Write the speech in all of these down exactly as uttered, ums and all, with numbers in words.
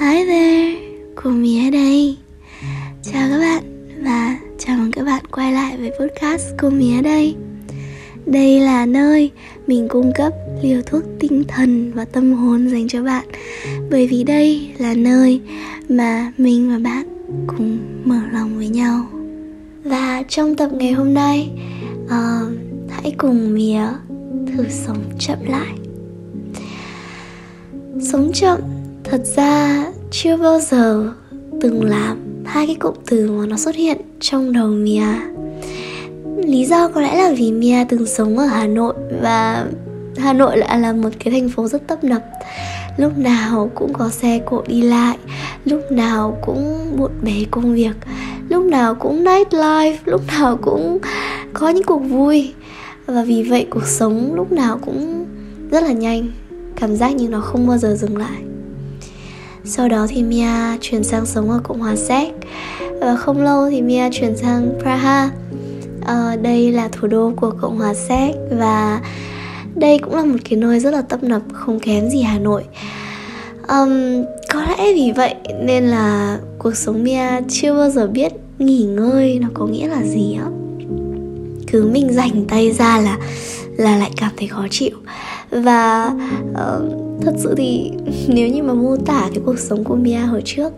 Hi there, của Mía đây. Chào các bạn và chào mừng các bạn quay lại với podcast của Mía đây. Đây là nơi mình cung cấp liều thuốc tinh thần và tâm hồn dành cho bạn. Bởi vì đây là nơi mà mình và bạn cùng mở lòng với nhau. Và trong tập ngày hôm nay, uh, hãy cùng Mía thử sống chậm lại. Sống chậm thật ra chưa bao giờ từng là hai cái cụm từ mà nó xuất hiện trong đầu Mía. Lý do có lẽ là vì Mía từng sống ở Hà Nội, và Hà Nội lại là một cái thành phố rất tấp nập. Lúc nào cũng có xe cộ đi lại, lúc nào cũng bộn bề công việc, lúc nào cũng nightlife, lúc nào cũng có những cuộc vui. Và vì vậy cuộc sống lúc nào cũng rất là nhanh, cảm giác như nó không bao giờ dừng lại. Sau đó thì Mía chuyển sang sống ở Cộng hòa Séc. Và không lâu thì Mía chuyển sang Praha. à, Đây là thủ đô của Cộng hòa Séc. Và đây cũng là một cái nơi rất là tấp nập, không kém gì Hà Nội. um, Có lẽ vì vậy nên là cuộc sống Mía chưa bao giờ biết nghỉ ngơi nó có nghĩa là gì á. Cứ mình rảnh tay ra là, là lại cảm thấy khó chịu. Và uh, thật sự thì nếu như mà mô tả cái cuộc sống của Mía hồi trước,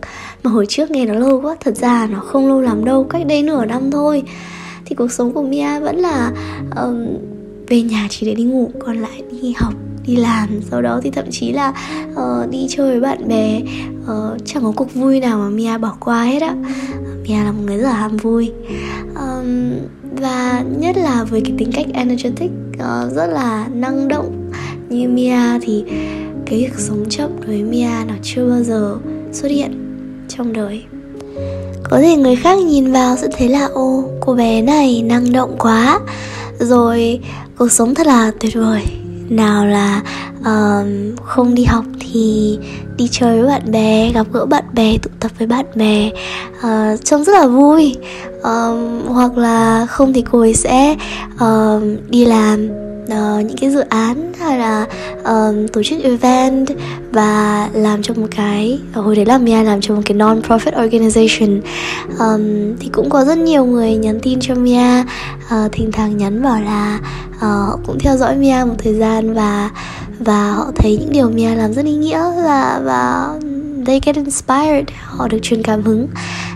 mà hồi trước nghe nó lâu quá, thật ra nó không lâu lắm đâu, cách đây nửa năm thôi, thì cuộc sống của Mía vẫn là um, về nhà chỉ để đi ngủ, còn lại đi học, đi làm, sau đó thì thậm chí là uh, đi chơi với bạn bè. uh, Chẳng có cuộc vui nào mà Mía bỏ qua hết á. Mía là một người rất là ham vui. um, Và nhất là với cái tính cách energetic, uh, rất là năng động như Mía thì cái việc sống chậm đối với Mía nó chưa bao giờ xuất hiện trong đời. Có thể người khác nhìn vào sẽ thấy là ô, cô bé này năng động quá, rồi cuộc sống thật là tuyệt vời. Nào là uh, không đi học thì đi chơi với bạn bè, gặp gỡ bạn bè, tụ tập với bạn bè, uh, trông rất là vui. uh, Hoặc là không thì cô ấy sẽ uh, đi làm Uh, những cái dự án hay là uh, tổ chức event, và làm cho một cái, hồi đấy là Mía làm cho một cái non-profit organization. um, Thì cũng có rất nhiều người nhắn tin cho Mía, uh, thỉnh thoảng nhắn bảo là uh, họ cũng theo dõi Mía một thời gian, và và họ thấy những điều Mía làm rất ý nghĩa, và, và they get inspired, họ được truyền cảm hứng.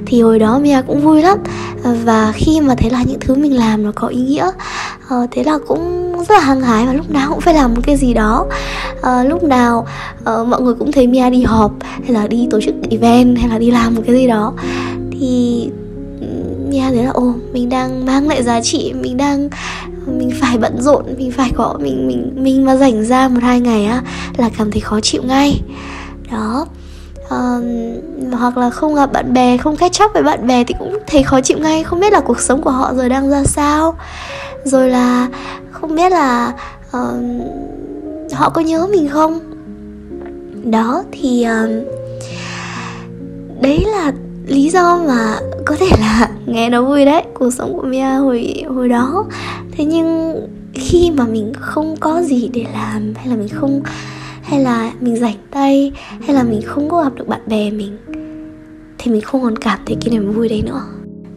Thì hồi đó Mía cũng vui lắm. Và khi mà thấy là những thứ mình làm nó có ý nghĩa, uh, thế là cũng rất là hăng hái, và lúc nào cũng phải làm một cái gì đó. à, Lúc nào uh, mọi người cũng thấy Mía đi họp, hay là đi tổ chức event, hay là đi làm một cái gì đó, thì Mía thấy là ồ, mình đang mang lại giá trị, mình đang mình phải bận rộn, mình phải có mình mình mình mà rảnh ra một hai ngày á là cảm thấy khó chịu ngay đó. Uh, hoặc là không gặp bạn bè, không catch up với bạn bè thì cũng thấy khó chịu ngay, không biết là cuộc sống của họ rồi đang ra sao, rồi là không biết là uh, họ có nhớ mình không. Đó thì uh, đấy là lý do mà có thể là nghe nó vui đấy, cuộc sống của Mía hồi, hồi đó. Thế nhưng khi mà mình không có gì để làm, hay là mình không hay là mình rảnh tay, hay là mình không có gặp được bạn bè mình, thì mình không còn cảm thấy cái niềm vui đấy nữa.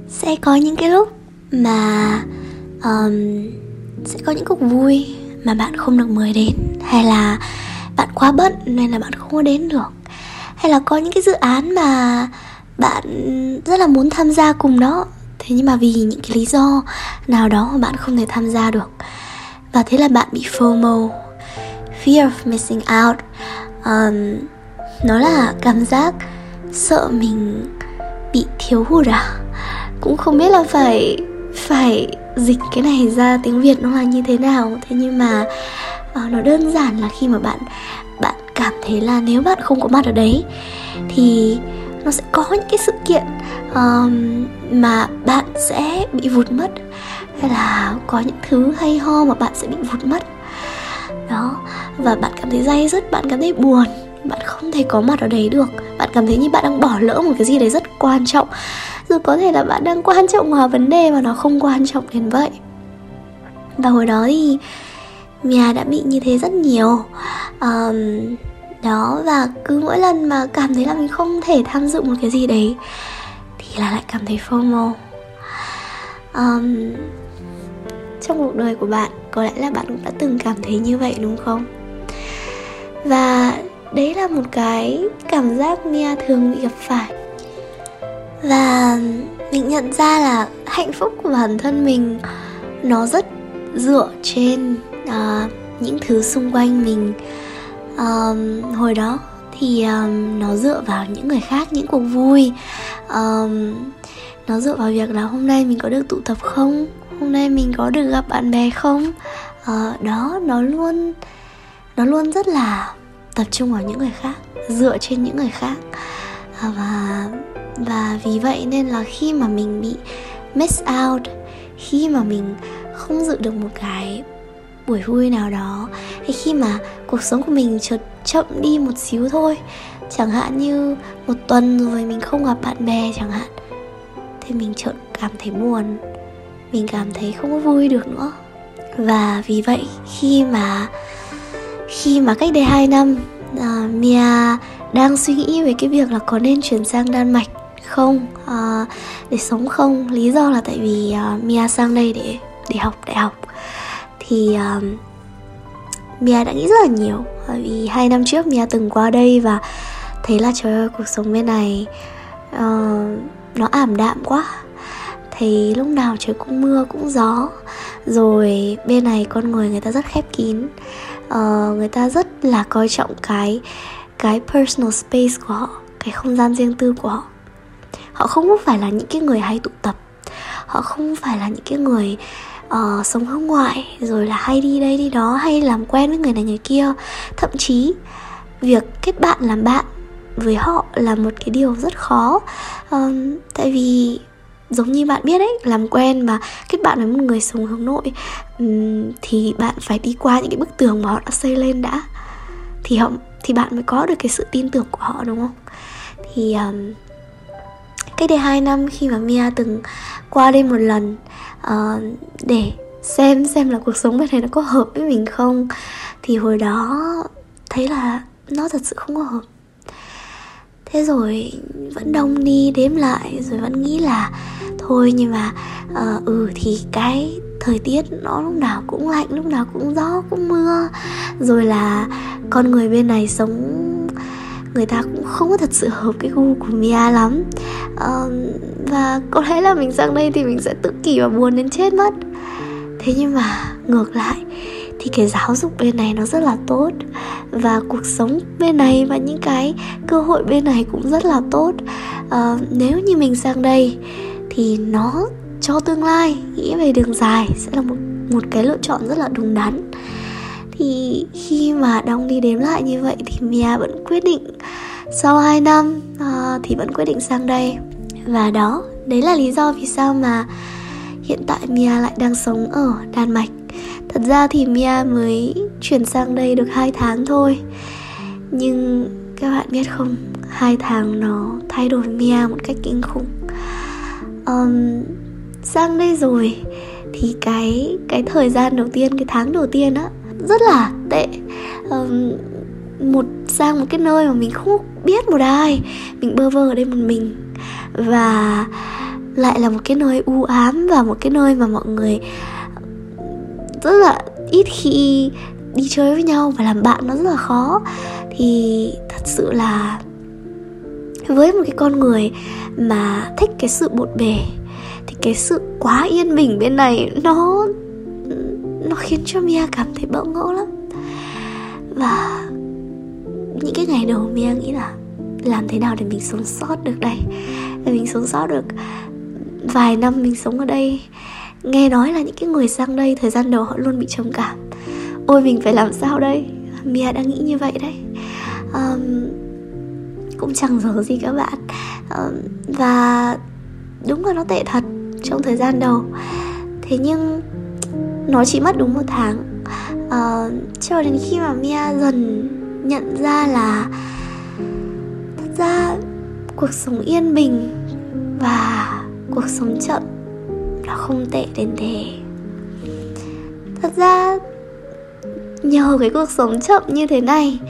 Sẽ có những cái lúc mà um, sẽ có những cuộc vui mà bạn không được mời đến, hay là bạn quá bận nên là bạn không có đến được, hay là có những cái dự án mà bạn rất là muốn tham gia cùng đó, thế nhưng mà vì những cái lý do nào đó mà bạn không thể tham gia được. Và thế là bạn bị FOMO, fear of missing out. um, Nó là cảm giác sợ mình bị thiếu hụt à. Cũng không biết là phải Phải dịch cái này ra tiếng Việt nó là như thế nào. Thế nhưng mà uh, nó đơn giản là khi mà bạn Bạn cảm thấy là nếu bạn không có mặt ở đấy thì nó sẽ có những cái sự kiện um, mà bạn sẽ bị vụt mất, hay là có những thứ hay ho mà bạn sẽ bị vụt mất đó. Và bạn cảm thấy day dứt, bạn cảm thấy buồn, bạn không thể có mặt ở đấy được, bạn cảm thấy như bạn đang bỏ lỡ một cái gì đấy rất quan trọng. Rồi có thể là bạn đang quan trọng hóa vấn đề mà nó không quan trọng đến vậy. Và hồi đó thì Mía đã bị như thế rất nhiều. um, đó. Và cứ mỗi lần mà cảm thấy là mình không thể tham dự một cái gì đấy thì là lại cảm thấy FOMO. um, Trong cuộc đời của bạn, có lẽ là bạn cũng đã từng cảm thấy như vậy đúng không? Và đấy là một cái cảm giác Mia thường bị gặp phải. Và mình nhận ra là hạnh phúc của bản thân mình nó rất dựa trên uh, những thứ xung quanh mình. Uh, hồi đó thì uh, nó dựa vào những người khác, những cuộc vui. Uh, nó dựa vào việc là hôm nay mình có được tụ tập không? Hôm nay mình có được gặp bạn bè không? Uh, đó, nó luôn, nó luôn rất là tập trung vào những người khác, dựa trên những người khác. Uh, và... Và vì vậy nên là khi mà mình bị miss out, khi mà mình không dự được một cái buổi vui nào đó, hay khi mà cuộc sống của mình chợt chậm đi một xíu thôi, chẳng hạn như một tuần rồi mình không gặp bạn bè chẳng hạn, thì mình chợt cảm thấy buồn, mình cảm thấy không có vui được nữa. Và vì vậy khi mà Khi mà cách đây hai năm, uh, Mia đang suy nghĩ về cái việc là có nên chuyển sang Đan Mạch không, à, để sống không. Lý do là tại vì uh, Mia sang đây để để học đại học. Thì uh, Mia đã nghĩ rất là nhiều, bởi vì hai năm trước Mia từng qua đây và thấy là trời ơi, cuộc sống bên này uh, nó ảm đạm quá. Thấy lúc nào trời cũng mưa cũng gió, rồi bên này con người người ta rất khép kín, uh, người ta rất là coi trọng cái cái personal space của họ, cái không gian riêng tư của họ. Họ không phải là những cái người hay tụ tập, họ không phải là những cái người uh, sống hướng ngoại, rồi là hay đi đây đi đó, hay làm quen với người này người kia. Thậm chí việc kết bạn làm bạn với họ là một cái điều rất khó. uh, Tại vì giống như bạn biết đấy, làm quen và kết bạn với một người sống hướng nội um, thì bạn phải đi qua những cái bức tường mà họ đã xây lên đã, thì họ thì bạn mới có được cái sự tin tưởng của họ, đúng không? Thì um, cách đây hai năm, khi mà Mia từng qua đây một lần uh, để xem xem là cuộc sống bên này nó có hợp với mình không, thì hồi đó thấy là nó thật sự không có hợp. Thế rồi vẫn đông đi đếm lại, rồi vẫn nghĩ là thôi nhưng mà uh, ừ thì cái thời tiết nó lúc nào cũng lạnh, lúc nào cũng gió, cũng mưa. Rồi là con người bên này sống, người ta cũng không có thật sự hợp cái gu của Mia lắm. uh, Và có lẽ là mình sang đây thì mình sẽ tự kỷ và buồn đến chết mất. Thế nhưng mà ngược lại thì cái giáo dục bên này nó rất là tốt, và cuộc sống bên này và những cái cơ hội bên này cũng rất là tốt. uh, Nếu như mình sang đây thì nó cho tương lai, nghĩ về đường dài sẽ là một, một cái lựa chọn rất là đúng đắn. Thì khi mà đong đi đếm lại như vậy thì Mia vẫn quyết định, sau hai năm uh, thì vẫn quyết định sang đây. Và đó, đấy là lý do vì sao mà hiện tại Mia lại đang sống ở Đan Mạch. Thật ra thì Mia mới chuyển sang đây được hai tháng thôi, nhưng các bạn biết không, hai tháng nó thay đổi Mia một cách kinh khủng. um, Sang đây rồi thì cái cái thời gian đầu tiên, cái tháng đầu tiên á, rất là tệ. um, Một sang một cái nơi mà mình không biết một ai, mình bơ vơ ở đây một mình, và lại là một cái nơi u ám, và một cái nơi mà mọi người rất là ít khi đi chơi với nhau, và làm bạn nó rất là khó. Thì thật sự là với một cái con người mà thích cái sự bộn bề thì cái sự quá yên bình bên này nó nó khiến cho Mia cảm thấy bỡ ngỡ lắm. Và những cái ngày đầu Mia nghĩ là làm thế nào để mình sống sót được đây, để mình sống sót được vài năm mình sống ở đây. Nghe nói là những cái người sang đây thời gian đầu họ luôn bị trầm cảm. Ôi mình phải làm sao đây, Mia đang nghĩ như vậy đấy. um, Cũng chẳng dở gì các bạn. um, Và đúng là nó tệ thật trong thời gian đầu. Thế nhưng nó chỉ mất đúng một tháng, uh, cho đến khi mà Mia dần nhận ra là thật ra cuộc sống yên bình và cuộc sống chậm nó không tệ đến thế. Thật ra nhờ cái cuộc sống chậm như thế này,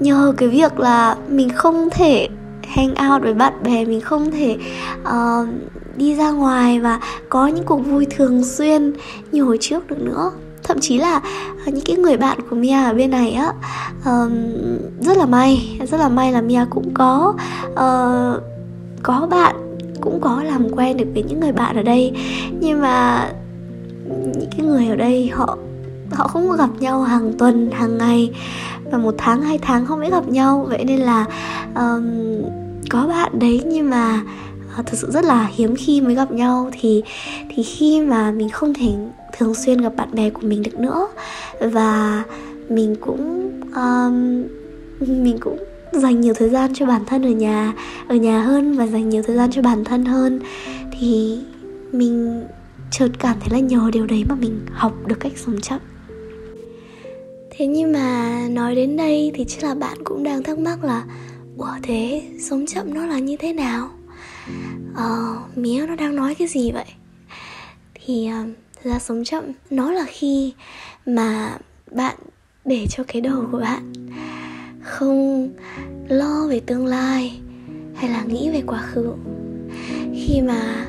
nhờ cái việc là mình không thể hang out với bạn bè, mình không thể uh, đi ra ngoài và có những cuộc vui thường xuyên như hồi trước được nữa. Thậm chí là những cái người bạn của Mia ở bên này á, uh, rất là may, rất là may là Mia cũng có uh, có bạn, cũng có làm quen được với những người bạn ở đây. Nhưng mà những cái người ở đây họ họ không gặp nhau hàng tuần, hàng ngày, và một tháng, hai tháng không mới gặp nhau. Vậy nên là um, có bạn đấy nhưng mà uh, thực sự rất là hiếm khi mới gặp nhau. Thì, thì khi mà mình không thể thường xuyên gặp bạn bè của mình được nữa, và mình cũng um, mình cũng dành nhiều thời gian cho bản thân ở nhà ở nhà hơn, và dành nhiều thời gian cho bản thân hơn, thì mình chợt cảm thấy là nhờ điều đấy mà mình học được cách sống chậm. Thế nhưng mà nói đến đây thì chắc là bạn cũng đang thắc mắc là ủa thế sống chậm nó là như thế nào? Ờ, Mía nó đang nói cái gì vậy? Thì thật ra sống chậm nó là khi mà bạn để cho cái đầu của bạn không lo về tương lai hay là nghĩ về quá khứ. Khi mà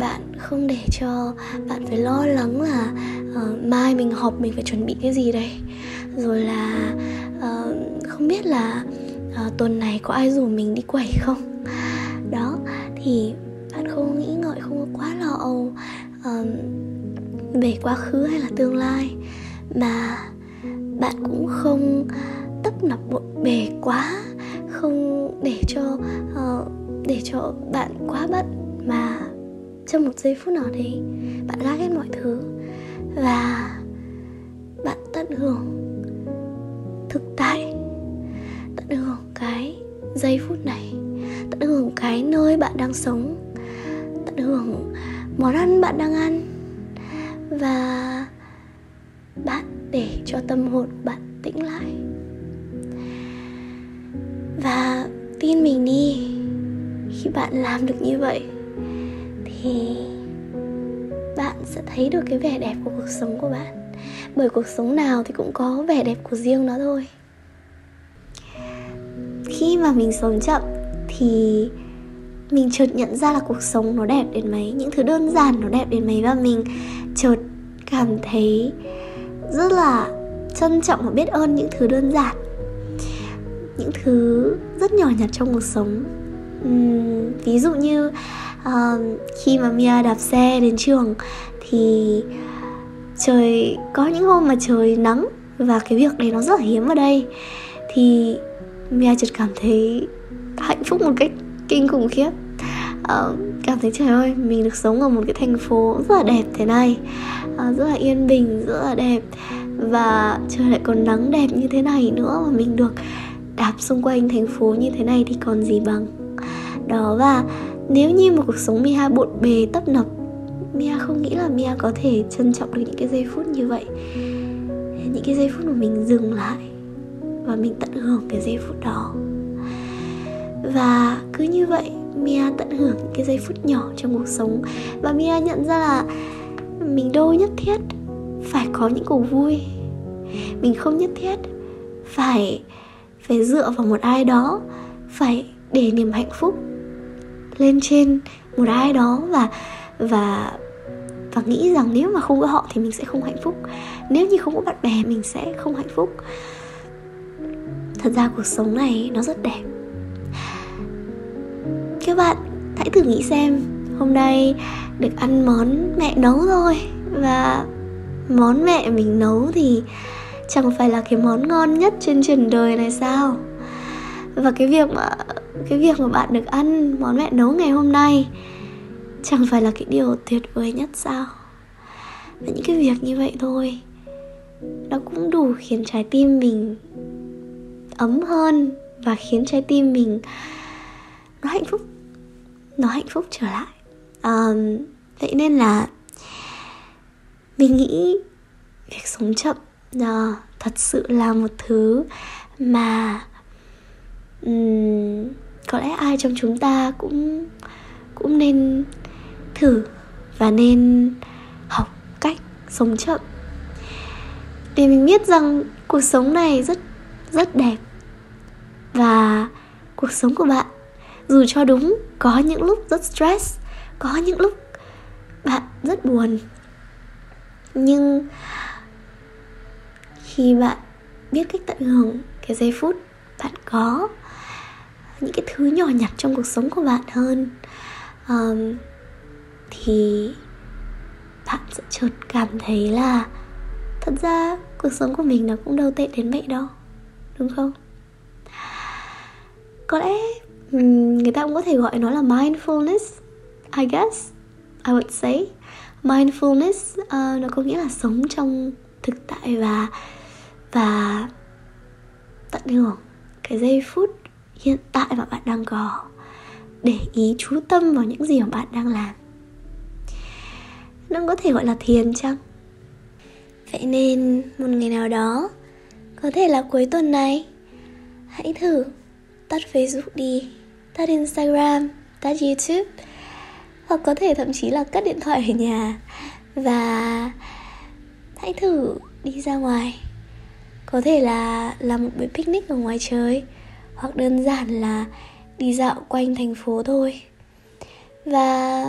bạn không để cho bạn phải lo lắng là uh, mai mình họp mình phải chuẩn bị cái gì đây, rồi là uh, không biết là uh, tuần này có ai rủ mình đi quẩy không. Đó, thì bạn không nghĩ ngợi, không có quá lo âu uh, về quá khứ hay là tương lai, mà bạn cũng không tấp nập bộn bề quá, không để cho uh, để cho bạn quá bận mà trong một giây phút nào đấy bạn gác hết mọi thứ và bạn tận hưởng thực tại, tận hưởng cái giây phút này, tận hưởng cái nơi bạn đang sống, tận hưởng món ăn bạn đang ăn, và bạn để cho tâm hồn bạn tĩnh lại. Và tin mình đi, khi bạn làm được như vậy thì bạn sẽ thấy được cái vẻ đẹp của cuộc sống của bạn. Bởi cuộc sống nào thì cũng có vẻ đẹp của riêng nó thôi. Khi mà mình sống chậm thì mình chợt nhận ra là cuộc sống nó đẹp đến mấy, những thứ đơn giản nó đẹp đến mấy, và mình chợt cảm thấy rất là trân trọng và biết ơn những thứ đơn giản, những thứ rất nhỏ nhặt trong cuộc sống. uhm, Ví dụ như Uh, khi mà Mia đạp xe đến trường thì trời, có những hôm mà trời nắng, và cái việc đấy nó rất là hiếm ở đây, thì Mia chợt cảm thấy hạnh phúc một cách kinh khủng khiếp. uh, Cảm thấy trời ơi, mình được sống ở một cái thành phố rất là đẹp thế này, uh, rất là yên bình, rất là đẹp, và trời lại còn nắng đẹp như thế này nữa, mà mình được đạp xung quanh thành phố như thế này thì còn gì bằng. Đó, và nếu như một cuộc sống Mia bộn bề tấp nập, Mia không nghĩ là Mia có thể trân trọng được những cái giây phút như vậy. Những cái giây phút mà mình dừng lại và mình tận hưởng cái giây phút đó. Và cứ như vậy Mia tận hưởng những cái giây phút nhỏ trong cuộc sống. Và Mia nhận ra là mình đâu nhất thiết phải có những cuộc vui, mình không nhất thiết phải, phải dựa vào một ai đó, phải để niềm hạnh phúc lên trên một ai đó, và và và nghĩ rằng nếu mà không có họ thì mình sẽ không hạnh phúc, nếu như không có bạn bè mình sẽ không hạnh phúc. Thật ra cuộc sống này nó rất đẹp. Các bạn hãy thử nghĩ xem, hôm nay được ăn món mẹ nấu rồi, và món mẹ mình nấu thì chẳng phải là cái món ngon nhất trên trần đời này sao? Và cái việc mà cái việc mà bạn được ăn món mẹ nấu ngày hôm nay chẳng phải là cái điều tuyệt vời nhất sao? Và những cái việc như vậy thôi, nó cũng đủ khiến trái tim mình ấm hơn, và khiến trái tim mình nó hạnh phúc, nó hạnh phúc trở lại. à, Vậy nên là mình nghĩ việc sống chậm à, thật sự là một thứ mà Uhm, có lẽ ai trong chúng ta cũng cũng nên thử và nên học cách sống chậm. Vì mình biết rằng Cuộc sống này rất rất đẹp. Và cuộc sống của bạn, dù cho đúng có những lúc rất stress, có những lúc bạn rất buồn, nhưng khi bạn biết cách tận hưởng cái giây phút bạn có, những cái thứ nhỏ nhặt trong cuộc sống của bạn hơn, um, thì bạn sẽ chợt cảm thấy là thật ra cuộc sống của mình nó cũng đâu tệ đến vậy đâu, đúng không? Có lẽ người ta cũng có thể gọi nó là mindfulness, I guess, I would say. Mindfulness uh, nó có nghĩa là sống trong thực tại và và tận hưởng cái giây phút hiện tại mà bạn đang có, để ý chú tâm vào những gì mà bạn đang làm. Nó có thể gọi là thiền chăng? Vậy nên một ngày nào đó, có thể là cuối tuần này, hãy thử tắt Facebook đi, tắt Instagram, tắt YouTube, hoặc có thể thậm chí là cất điện thoại ở nhà, và hãy thử đi ra ngoài. Có thể là làm một buổi picnic ở ngoài trời, hoặc đơn giản là đi dạo quanh thành phố thôi. Và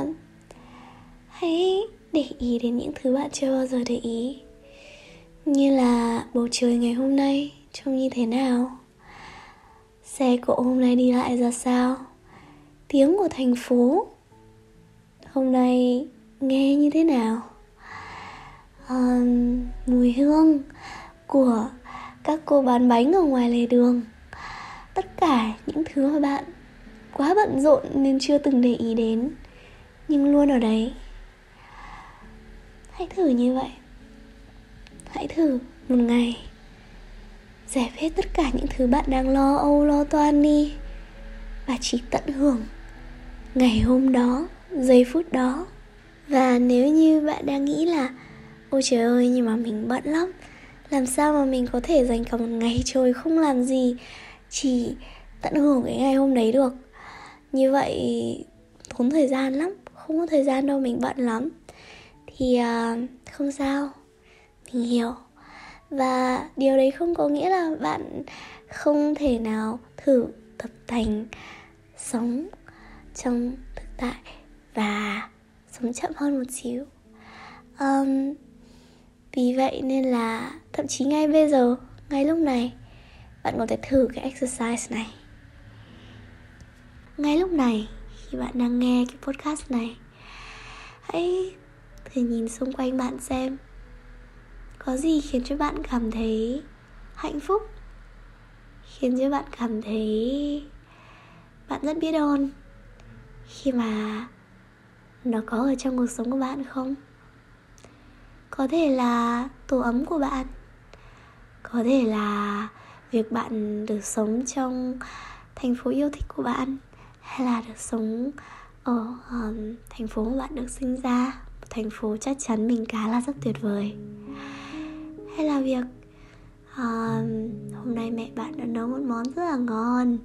hãy để ý đến những thứ bạn chưa bao giờ để ý, như là bầu trời ngày hôm nay trông như thế nào, xe cộ hôm nay đi lại ra sao, tiếng của thành phố hôm nay nghe như thế nào, à, mùi hương của các cô bán bánh ở ngoài lề đường. Tất cả những thứ mà bạn quá bận rộn nên chưa từng để ý đến, nhưng luôn ở đấy. Hãy thử như vậy. Hãy thử một ngày giải hết tất cả những thứ bạn đang lo âu, lo toan đi, và chỉ tận hưởng ngày hôm đó, giây phút đó. Và nếu như bạn đang nghĩ là ôi trời ơi, nhưng mà mình bận lắm, làm sao mà mình có thể dành cả một ngày trời không làm gì, chỉ tận hưởng cái ngày hôm đấy được, như vậy tốn thời gian lắm, không có thời gian đâu, mình bận lắm, thì uh, không sao, mình hiểu. Và điều đấy không có nghĩa là bạn không thể nào thử tập tành sống trong thực tại và sống chậm hơn một xíu. um, Vì vậy nên là thậm chí ngay bây giờ, ngay lúc này, bạn có thể thử cái exercise này. Ngay lúc này, khi bạn đang nghe cái podcast này, hãy thử nhìn xung quanh bạn xem có gì khiến cho bạn cảm thấy hạnh phúc, khiến cho bạn cảm thấy bạn rất biết ơn khi mà nó có ở trong cuộc sống của bạn không? Có thể là tổ ấm của bạn, có thể là việc bạn được sống trong thành phố yêu thích của bạn, hay là được sống ở um, thành phố mà bạn được sinh ra, một thành phố chắc chắn mình cá là rất tuyệt vời. Hay là việc um, hôm nay mẹ bạn đã nấu một món rất là ngon,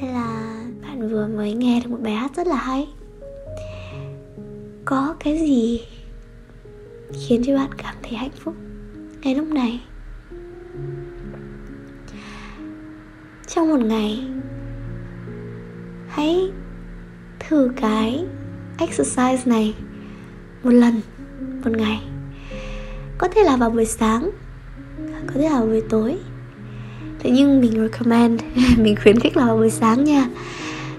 hay là bạn vừa mới nghe được một bài hát rất là hay. Có cái gì khiến cho bạn cảm thấy hạnh phúc ngay lúc này? Trong một ngày, hãy thử cái exercise này một lần, một ngày. Có thể là vào buổi sáng, có thể là vào buổi tối. Thế nhưng mình recommend, mình khuyến khích là vào buổi sáng nha.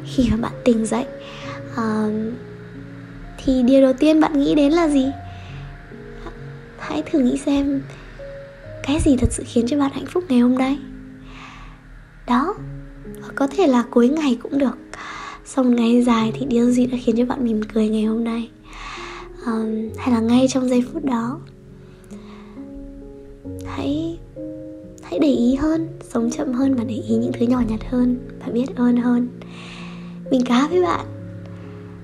Khi mà bạn tỉnh dậy, uh, thì điều đầu tiên bạn nghĩ đến là gì? Hãy thử nghĩ xem cái gì thật sự khiến cho bạn hạnh phúc ngày hôm nay. Đó, hoặc có thể là cuối ngày cũng được. Sau một ngày dài thì điều gì đã khiến cho bạn mỉm cười ngày hôm nay, um, hay là ngay trong giây phút đó. Hãy hãy để ý hơn, sống chậm hơn, và để ý những thứ nhỏ nhặt hơn, và biết ơn hơn. Mình cá với bạn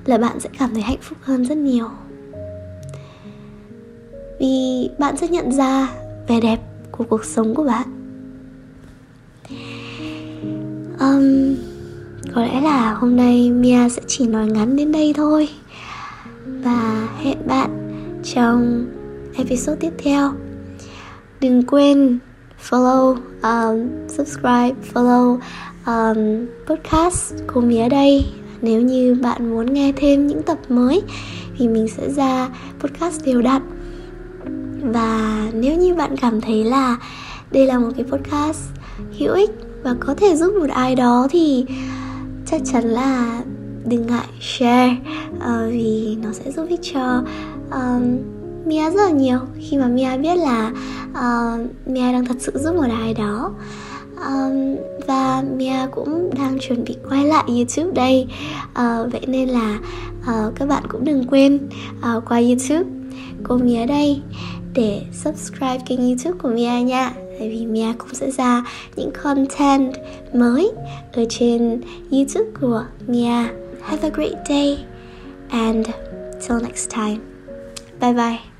là bạn sẽ cảm thấy hạnh phúc hơn rất nhiều, vì bạn sẽ nhận ra vẻ đẹp của cuộc sống của bạn. Um, có lẽ là hôm nay Mia sẽ chỉ nói ngắn đến đây thôi, và hẹn bạn trong episode tiếp theo. Đừng quên follow, um, subscribe, follow um, podcast của Mía đây. Nếu như bạn muốn nghe thêm những tập mới thì mình sẽ ra podcast đều đặn. Và nếu như bạn cảm thấy là đây là một cái podcast hữu ích và có thể giúp một ai đó thì chắc chắn là đừng ngại share, uh, vì nó sẽ giúp ích cho um, Mía rất là nhiều khi mà Mía biết là uh, Mía đang thật sự giúp một ai đó. Um, và Mía cũng đang chuẩn bị quay lại YouTube đây, uh, vậy nên là uh, các bạn cũng đừng quên uh, qua YouTube của Mía đây để subscribe kênh YouTube của Mía nha. Tại vì Mía cũng sẽ ra những content mới ở trên YouTube của Mía. Have a great day and till next time. Bye bye.